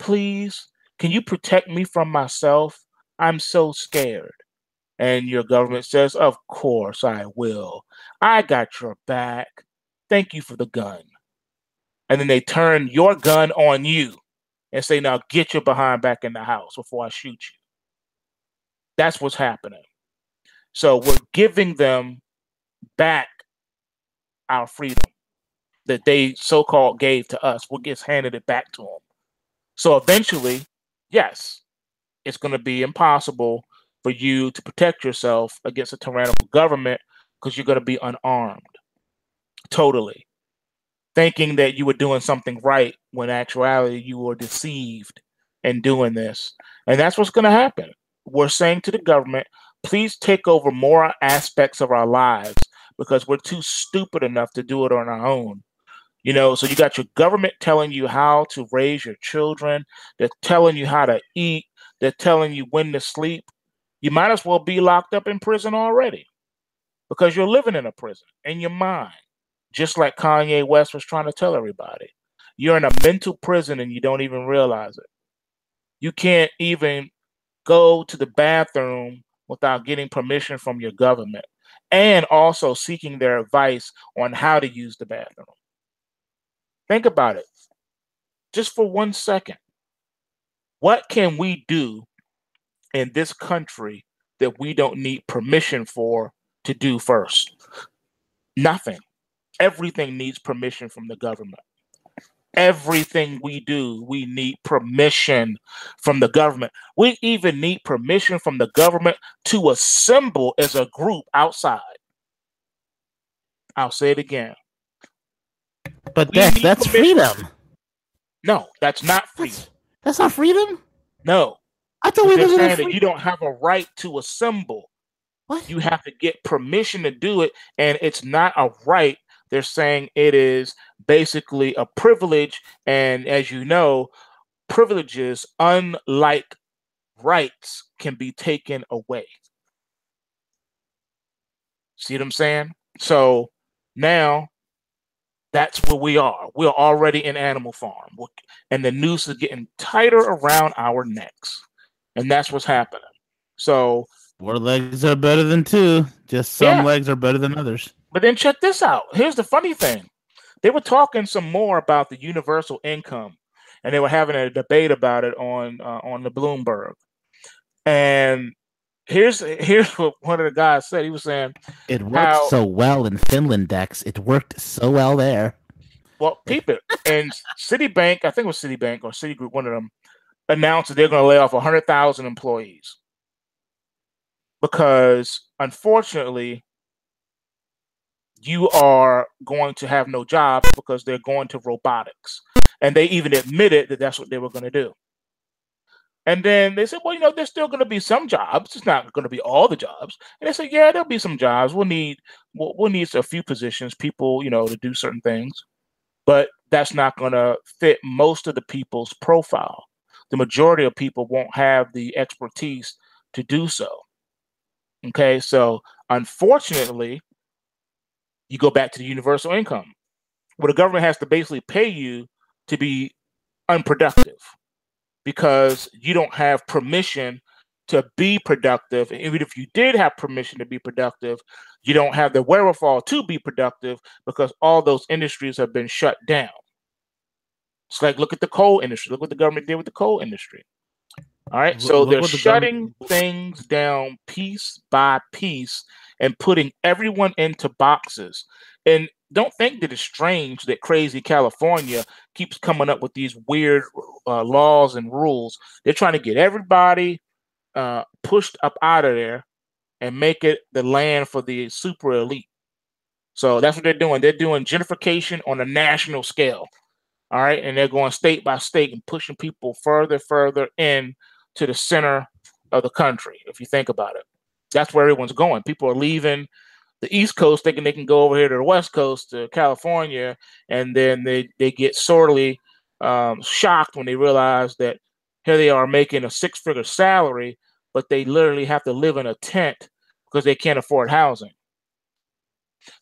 Please. Can you protect me from myself? I'm so scared. And your government says, of course I will. I got your back. Thank you for the gun. And then they turn your gun on you and say, now get your behind back in the house before I shoot you. That's what's happening. So we're giving them back our freedom that they so-called gave to us. We'll get handed it back to them. So eventually, yes, it's going to be impossible for you to protect yourself against a tyrannical government because you're going to be unarmed, totally. thinking that you were doing something right when in actuality you were deceived in doing this. And that's what's going to happen. We're saying to the government, please take over more aspects of our lives because we're too stupid enough to do it on our own. You know, so you got your government telling you how to raise your children. They're telling you how to eat. They're telling you when to sleep. You might as well be locked up in prison already because you're living in a prison in your mind, just like Kanye West was trying to tell everybody. You're in a mental prison and you don't even realize it. You can't even go to the bathroom without getting permission from your government and also seeking their advice on how to use the bathroom. Think about it just for one second. What can we do in this country that we don't need permission for to do first? Nothing. Everything needs permission from the government. Everything we do, we need permission from the government. We even need permission from the government to assemble as a group outside. I'll say it again. But that's, that's freedom. No, that's not freedom. That's, that's not freedom? No. I thought we were saying that you don't have a right to assemble. What? You have to get permission to do it, and it's not a right. They're saying it is basically a privilege, and as you know, privileges, unlike rights, can be taken away. See what I'm saying? So now that's where we are. We're already in Animal Farm, and the noose is getting tighter around our necks. And that's what's happening. So four legs are better than two. Just some yeah. legs are better than others. But then check this out. Here's the funny thing. They were talking some more about the universal income, and they were having a debate about it on uh, on the Bloomberg. And here's here's what one of the guys said. He was saying it worked how, so well in Finland, Dex. It worked so well there. Well, keep it. And Citibank, I think it was Citibank or Citigroup, one of them, announced that they're going to lay off one hundred thousand employees because, unfortunately, you are going to have no jobs because they're going to robotics. And they even admitted that that's what they were going to do. And then they said, well, you know, there's still going to be some jobs. It's not going to be all the jobs. And they said, yeah, there'll be some jobs. We'll need we'll, we'll need a few positions, people, you know, to do certain things. But that's not going to fit most of the people's profile. The majority of people won't have the expertise to do so. Okay, so unfortunately, you go back to the universal income, where the government has to basically pay you to be unproductive because you don't have permission to be productive. And even if you did have permission to be productive, you don't have the wherewithal to be productive because all those industries have been shut down. It's like, look at the coal industry. Look what the government did with the coal industry. All right. So they're shutting things down piece by piece and putting everyone into boxes. And don't think that it's strange that crazy California keeps coming up with these weird uh, laws and rules. They're trying to get everybody uh, pushed up out of there and make it the land for the super elite. So that's what they're doing. They're doing gentrification on a national scale. All right, and they're going state by state and pushing people further, further in to the center of the country, if you think about it. That's where everyone's going. People are leaving the East Coast thinking they can go over here to the West Coast, to California, and then they, they get sorely um, shocked when they realize that here they are making a six-figure salary, but they literally have to live in a tent because they can't afford housing.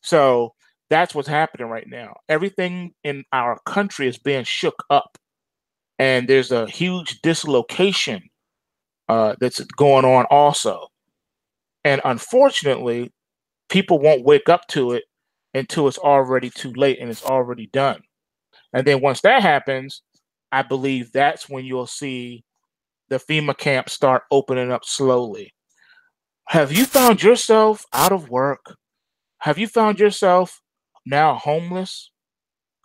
So that's what's happening right now. Everything in our country is being shook up, and there's a huge dislocation uh, that's going on also. And unfortunately, people won't wake up to it until it's already too late and it's already done. And then once that happens, I believe that's when you'll see the FEMA camp start opening up slowly. Have you found yourself out of work? Have you found yourself now homeless?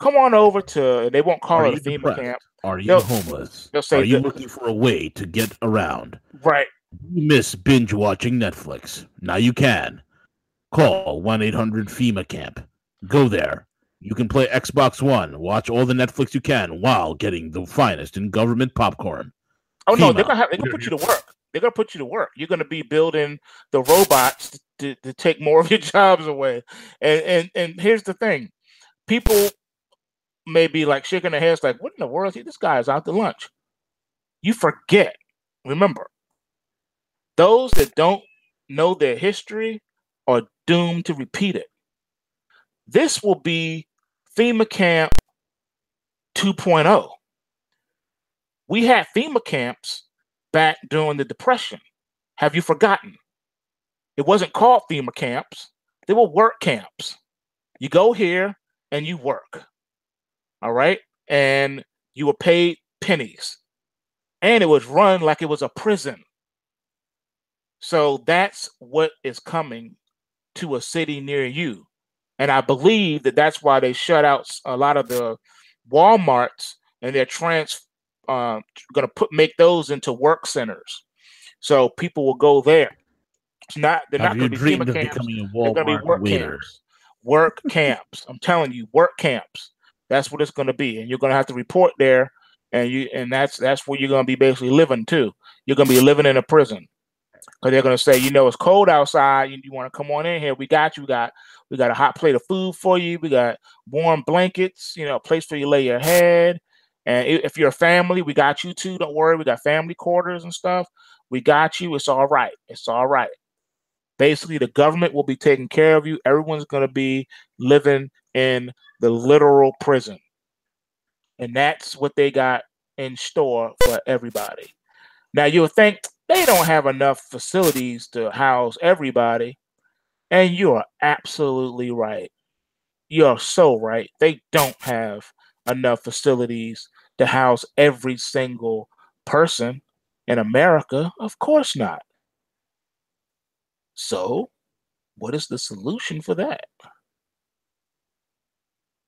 Come on over to, they won't call it a FEMA camp. Are you homeless? Are you looking for a way to get around? Right. You miss binge watching Netflix. Now you can. Call one eight hundred FEMA camp. Go there. You can play Xbox One, watch all the Netflix you can, while getting the finest in government popcorn. Oh, FEMA. No, they're going to they're gonna put you to work. They're going to put you to work. You're going to be building the robots to, to take more of your jobs away. And, and and here's the thing. People may be like shaking their heads like, what in the world? This guy is out to lunch. You forget. Remember, those that don't know their history are doomed to repeat it. This will be FEMA Camp two point oh. We had FEMA camps back during the Depression. Have you forgotten? It wasn't called FEMA camps. They were work camps. You go here and you work. All right? And you were paid pennies. And it was run like it was a prison. So that's what is coming to a city near you. And I believe that that's why they shut out a lot of the Walmarts, and they're trans uh, going to put make those into work centers, so people will go there. It's not they're Have not going to be FEMA camps. They're going to be work waiter. camps. Work camps. I'm telling you, work camps. That's what it's going to be, and you're going to have to report there, and you and that's that's where you're going to be basically living too. You're going to be living in a prison. Because they're going to say, you know, it's cold outside. You, you want to come on in here? We got you. We got we got a hot plate of food for you. We got warm blankets, you know, a place for you to lay your head. And if you're a family, we got you too. Don't worry. We got family quarters and stuff. We got you. It's all right. It's all right. Basically, the government will be taking care of you. Everyone's going to be living in the literal prison. And that's what they got in store for everybody. Now, you'll think, they don't have enough facilities to house everybody. And you are absolutely right. You are so right. They don't have enough facilities to house every single person in America. Of course not. So, what is the solution for that?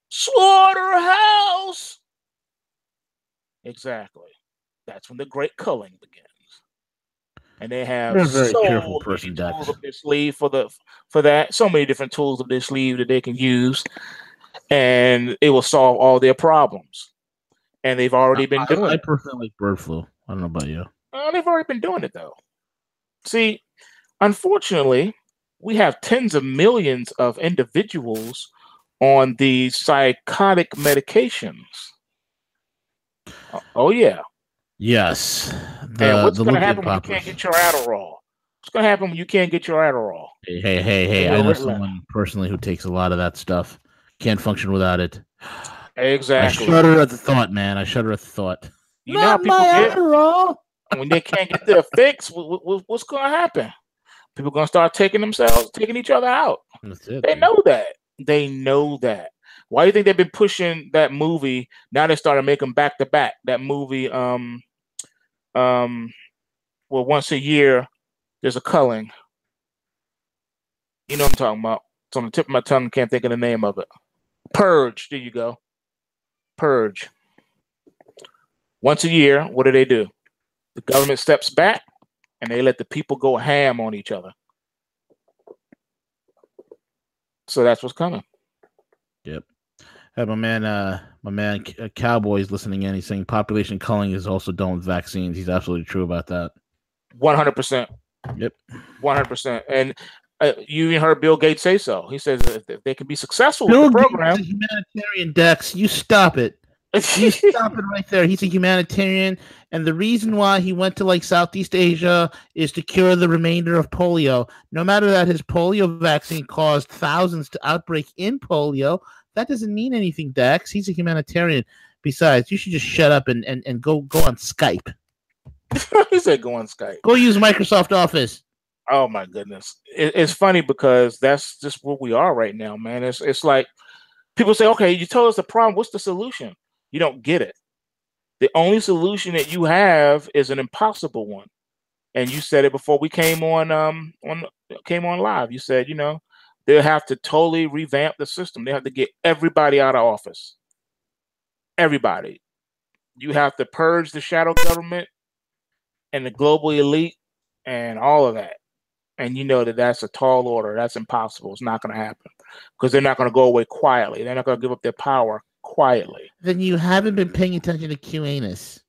Slaughterhouse! Exactly. That's when the great culling begins. And they have a very so careful person, many tools up their sleeve for the for that. So many different tools up their sleeve that they can use, and it will solve all their problems. And they've already I, been I, doing. I personally like bird flu. I don't know about you. Uh, they've already been doing it though. See, unfortunately, we have tens of millions of individuals on these psychotic medications. Oh, oh yeah. Yes. The, and what's going to happen poppers. when you can't get your Adderall? What's going to happen when you can't get your Adderall? Hey, hey, hey, hey. I know someone personally who takes a lot of that stuff. Can't function without it. Exactly. I shudder at the thought, man. I shudder at the thought. You know how people get Adderall. When they can't get their fix, what, what, what's going to happen? People are going to start taking themselves, taking each other out. That's it, they dude. know that. They know that. Why do you think they've been pushing that movie? Now they started making back to back that movie. Um, um, well, once a year, there's a culling. You know what I'm talking about. It's on the tip of my tongue. Can't think of the name of it. Purge. There you go. Purge. Once a year, what do they do? The government steps back and they let the people go ham on each other. So that's what's coming. Yep. Have my man, uh, my man, uh, Cowboy's listening in. He's saying population culling is also done with vaccines. He's absolutely true about that. One hundred percent. Yep. One hundred percent. And uh, you even heard Bill Gates say so. He says if they can be successful Bill with the program, Gates is a humanitarian. Dex, you stop it. You stop it right there. He's a humanitarian, and the reason why he went to like Southeast Asia is to cure the remainder of polio. No matter that his polio vaccine caused thousands to outbreak in polio. That doesn't mean anything, Dax. He's a humanitarian. Besides, you should just shut up and, and, and go, go on Skype. He said go on Skype. Go use Microsoft Office. Oh, my goodness. It, it's funny because that's just where we are right now, man. It's it's like people say, okay, you told us the problem. What's the solution? You don't get it. The only solution that you have is an impossible one. And you said it before we came on um on came on live. You said, you know, they'll have to totally revamp the system. They have to get everybody out of office. Everybody. You have to purge the shadow government and the global elite and all of that. And you know that that's a tall order. That's impossible. It's not going to happen. because they're not going to go away quietly. They're not going to give up their power quietly. Then you haven't been paying attention to Q-anus.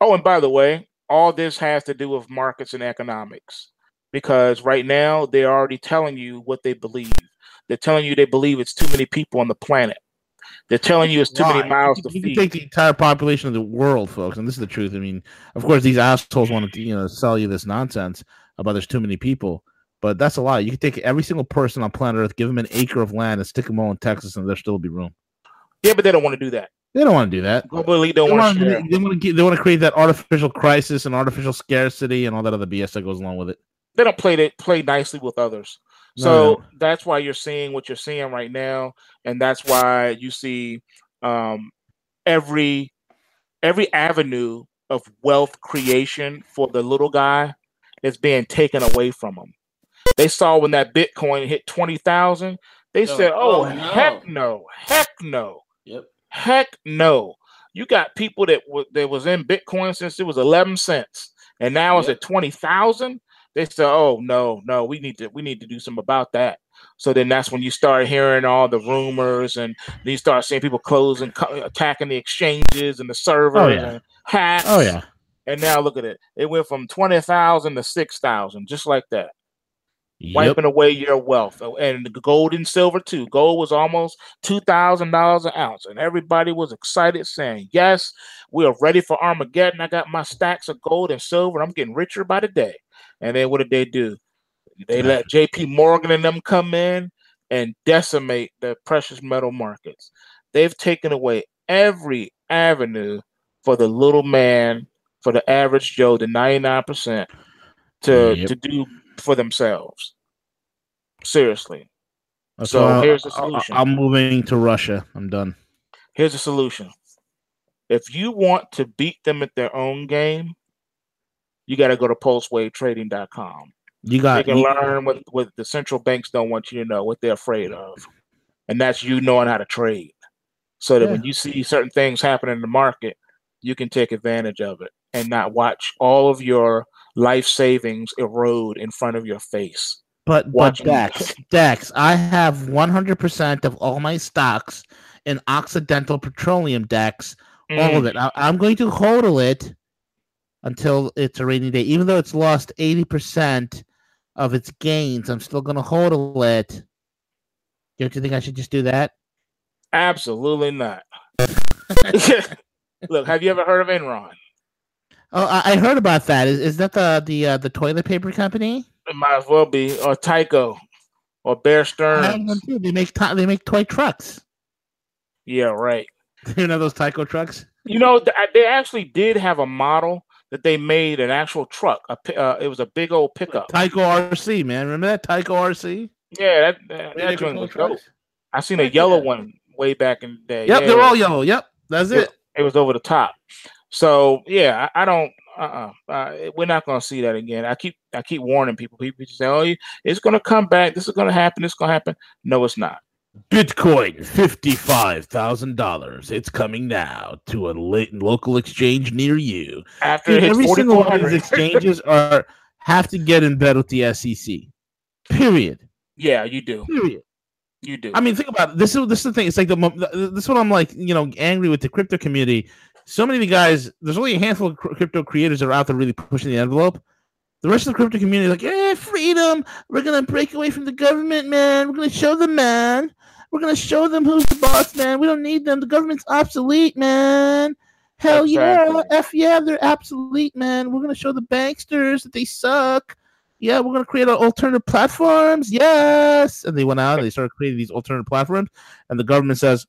Oh, and by the way, all this has to do with markets and economics, because right now they're already telling you what they believe. They're telling you they believe it's too many people on the planet. They're telling you it's too Why? many miles to feed. You take the entire population of the world, folks, and this is the truth. I mean, of course, these assholes want to, you know, sell you this nonsense about there's too many people, but that's a lie. You can take every single person on planet Earth, give them an acre of land, and stick them all in Texas, and there'll still be room. Yeah, but they don't want to do that. They don't want to do that. Globally, don't want to. They want to. They want to, get, they want to create that artificial crisis and artificial scarcity and all that other B S that goes along with it. They don't play that play nicely with others. So no. That's why you're seeing what you're seeing right now, and that's why you see um, every every avenue of wealth creation for the little guy is being taken away from them. They saw when that Bitcoin hit twenty thousand, they no. said, "Oh, oh no. heck no, heck no." Yep. Heck no. You got people that, w- that was in Bitcoin since it was eleven cents and now it's yep. at twenty thousand. They said, oh, no, no, we need to we need to do something about that. So then that's when you start hearing all the rumors and you start seeing people closing, co- attacking the exchanges and the servers oh, yeah. and hacks. Oh, yeah. And now look at it. It went from twenty thousand to six thousand, just like that. Yep. Wiping away your wealth, and gold and silver too. Gold was almost two thousand dollars an ounce, and everybody was excited, saying, "Yes, we are ready for Armageddon. I got my stacks of gold and silver. I'm getting richer by the day." And then what did they do? They let J P Morgan and them come in and decimate the precious metal markets. They've taken away every avenue for the little man, for the average Joe, the ninety-nine percent to yep. to do. For themselves, seriously. So, so I'll, here's the solution. I'll, I'm moving to Russia. I'm done. Here's the solution. If you want to beat them at their own game, you got to go to Pulse Wave Trading dot com. You got. You can learn what, what the central banks don't want you to know, what they're afraid of, and that's you knowing how to trade. So that yeah. when you see certain things happen in the market, you can take advantage of it and not watch all of your life savings erode in front of your face. But, but Dex, Dex, I have one hundred percent of all my stocks in Occidental Petroleum, Dex, mm. all of it. I, I'm going to hodl it until it's a rainy day. Even though it's lost eighty percent of its gains, I'm still going to hodl it. Don't you think I should just do that? Absolutely not. Look, have you ever heard of Enron? Oh, I heard about that. Is is that the the uh, the toilet paper company? It might as well be, or Tyco, or Bear Stearns. They make to- they make toy trucks. Yeah, right. You know those Tyco trucks. You know th- they actually did have a model that they made an actual truck. A uh, it was a big old pickup. Tyco R C, man. Remember that Tyco R C? Yeah, that that, that joint was dope. I seen a yellow yeah. one way back in the day. Yep, yeah, they're all yellow. Yep, that's it. It, it was over the top. So yeah, I, I don't. Uh, uh-uh, uh, we're not going to see that again. I keep, I keep warning people. People say, "Oh, it's going to come back. This is going to happen. This is going to happen." No, it's not. Bitcoin fifty-five thousand dollars. It's coming now to a local exchange near you. After Dude, every single one of these exchanges are have to get in bed with the S E C. Period. Yeah, you do. Period. You do. I mean, think about it. This is this is the thing. It's like the this is what I'm like. You know, angry with the crypto community. So many of the guys, there's only a handful of crypto creators that are out there really pushing the envelope. The rest of the crypto community is like, eh, freedom. We're going to break away from the government, man. We're going to show them, man. We're going to show them who's the boss, man. We don't need them. The government's obsolete, man. Hell exactly. yeah. F yeah, they're obsolete, man. We're going to show the banksters that they suck. Yeah, we're going to create our alternative platforms. Yes. And they went out and they started creating these alternative platforms. And the government says,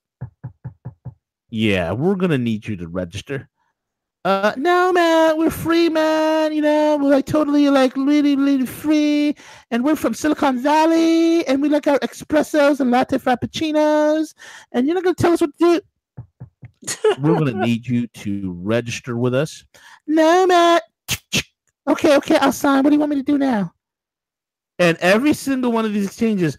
yeah, we're going to need you to register. Uh, no, man, we're free, man. You know, we're like totally like really, really free. And we're from Silicon Valley. And we like our espressos and latte frappuccinos. And you're not going to tell us what to do. We're going to need you to register with us. No, man. Okay, okay, I'll sign. What do you want me to do now? And every single one of these exchanges,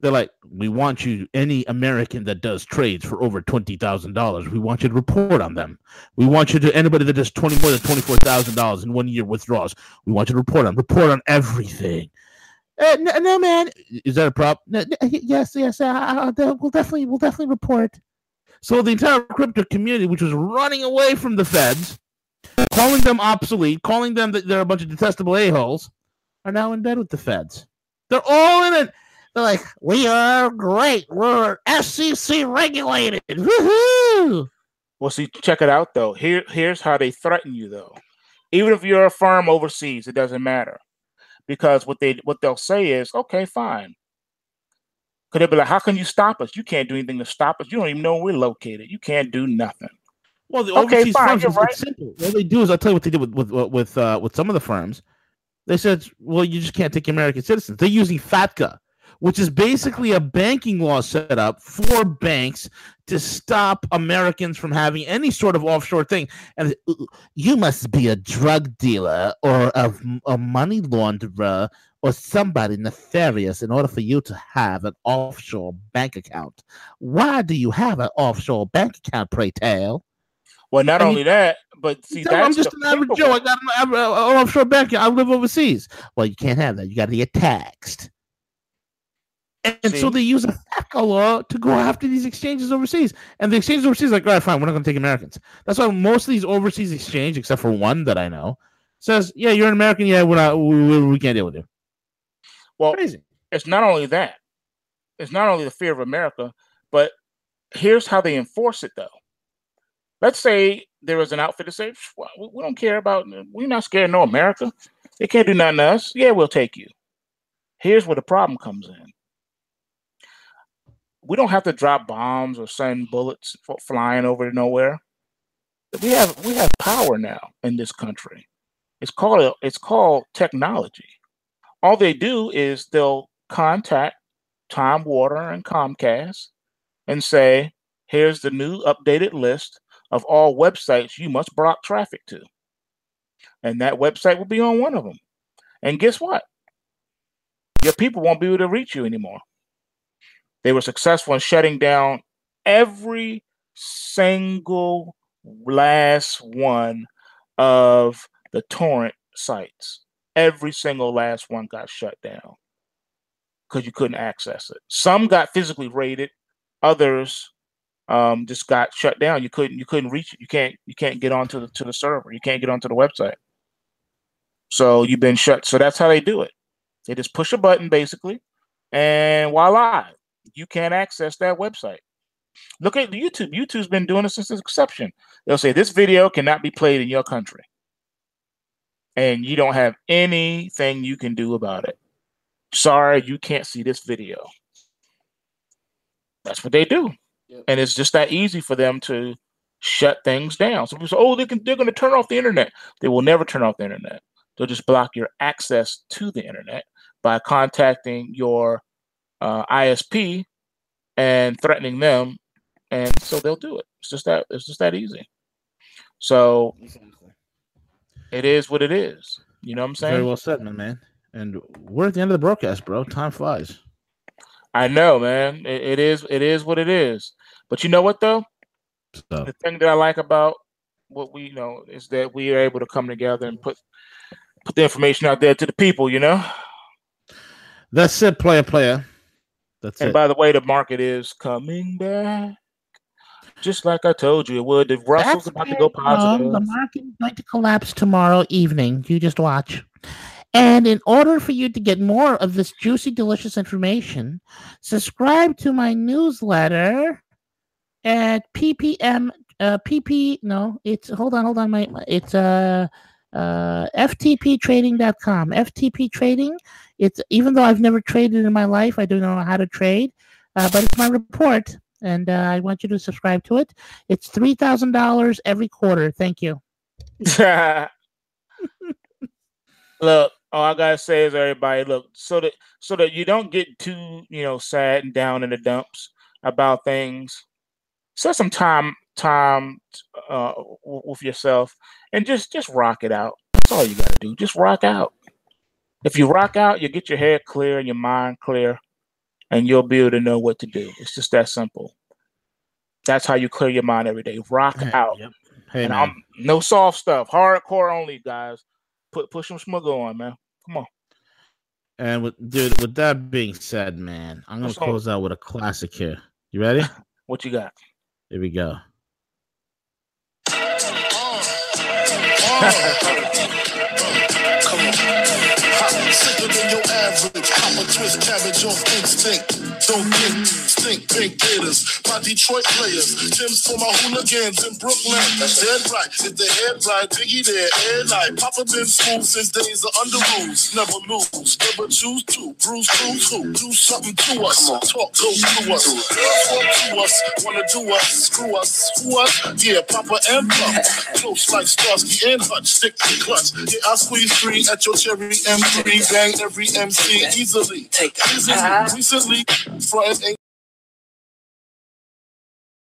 they're like, we want you, any American that does trades for over twenty thousand dollars, we want you to report on them. We want you to, anybody that does twenty more than twenty-four thousand dollars in one year withdrawals, we want you to report on, report on everything. Uh, no, no, man. Is that a prop? No, no, yes, yes. Uh, I'll, we'll definitely, we'll definitely report. So the entire crypto community, which was running away from the feds, calling them obsolete, calling them that they're a bunch of detestable a-holes, are now in bed with the feds. They're all in it. They're like, we are great. We're S E C regulated. Woohoo! Well, see, check it out though. Here, here's how they threaten you though. Even if you're a firm overseas, it doesn't matter. Because what they what they'll say is, okay, fine. Could they be like, how can you stop us? You can't do anything to stop us. You don't even know where we're located. You can't do nothing. Well, the overseas okay, fine, firms, right. Simple. What they do is, I'll tell you what they did with with with uh, with some of the firms. They said, well, you just can't take American citizens. They're using FATCA, which is basically a banking law set up for banks to stop Americans from having any sort of offshore thing. And you must be a drug dealer or a, a money launderer or somebody nefarious in order for you to have an offshore bank account. Why do you have an offshore bank account, pray tell? Well, not I mean, only that, but see, that's I'm just an average Joe. I got an offshore bank account. I live overseas. Well, you can't have that. You got to get taxed. And See? so they use a FATCA law to go after these exchanges overseas. And the exchanges overseas are like, all right, fine, we're not going to take Americans. That's why most of these overseas exchanges, except for one that I know, says, yeah, you're an American. Yeah, we're not, we, we can't deal with you. Well, Crazy. It's not only that. It's not only the fear of America, but here's how they enforce it, though. Let's say there is an outfit that says, well, we don't care about, we're not scared of no America. They can't do nothing to us. Yeah, we'll take you. Here's where the problem comes in. We don't have to drop bombs or send bullets flying over nowhere. We have we have power now in this country. It's called it's called technology. All they do is they'll contact Time Warner and Comcast and say, "Here's the new updated list of all websites you must block traffic to," and that website will be on one of them. And guess what? Your people won't be able to reach you anymore. They were successful in shutting down every single last one of the torrent sites. Every single last one got shut down because you couldn't access it. Some got physically raided, others um, just got shut down. You couldn't you couldn't reach it. You can't you can't get onto the to the server. You can't get onto the website. So you've been shut. So that's how they do it. They just push a button basically, and voila. You can't access that website. Look at YouTube. YouTube's been doing it since its inception. They'll say this video cannot be played in your country. And you don't have anything you can do about it. Sorry, you can't see this video. That's what they do. Yep. And it's just that easy for them to shut things down. So people say, oh, they can, they're going to turn off the internet. They will never turn off the internet. They'll just block your access to the internet by contacting your Uh, I S P and threatening them, and so they'll do it. It's just that it's just that easy. So exactly. It is what it is. You know what I'm saying? Very well said, my man. And we're at the end of the broadcast, bro. Time flies. I know, man. It, it is it is what it is. But you know what though? So. The thing that I like about what we you know is that we are able to come together and put put the information out there to the people. You know. That's it, player, player. That's and it. By the way, the market is coming back, just like I told you it would. If Russell's That's about to go positive, the market is going to collapse tomorrow evening. You just watch. And in order for you to get more of this juicy, delicious information, subscribe to my newsletter at P P M. Uh, P P. No, it's hold on, hold on. My it's uh. Uh, F T P Trading dot com. F T P Trading. It's even though I've never traded in my life, I don't know how to trade, uh, but it's my report, and uh, I want you to subscribe to it. It's three thousand dollars every quarter. Thank you. Look, all I gotta say is, everybody, look, so that so that you don't get too you know sad and down in the dumps about things. Set some time time uh, with yourself. And just, just rock it out. That's all you got to do. Just rock out. If you rock out, you get your head clear and your mind clear, and you'll be able to know what to do. It's just that simple. That's how you clear your mind every day. Rock out. Yep. Hey, and I'm, no soft stuff. Hardcore only, guys. Put Push some smuggle on, man. Come on. And with dude, with that being said, man, I'm gonna What's close on? out with a classic here. You ready? What you got? Here we go. Come on. I'm sicker than your average. I'm a twist cabbage off instinct. Don't get stink pink gators. My Detroit players. Tim's for my hooligans in Brooklyn. Dead right. Hit the head right. Biggie there. Air light. Papa been school since days of under rules. Never lose. Never choose to. Bruce, bruise who? Do something to us. Talk, go to us. Girls want to us. Wanna do us. Screw us. Who us? Yeah, Papa and Pump. Close like Starsky and Hutch. Stick to clutch. Yeah, I squeeze three at your cherry M three, bang every M C easily. Take easily, recently, front and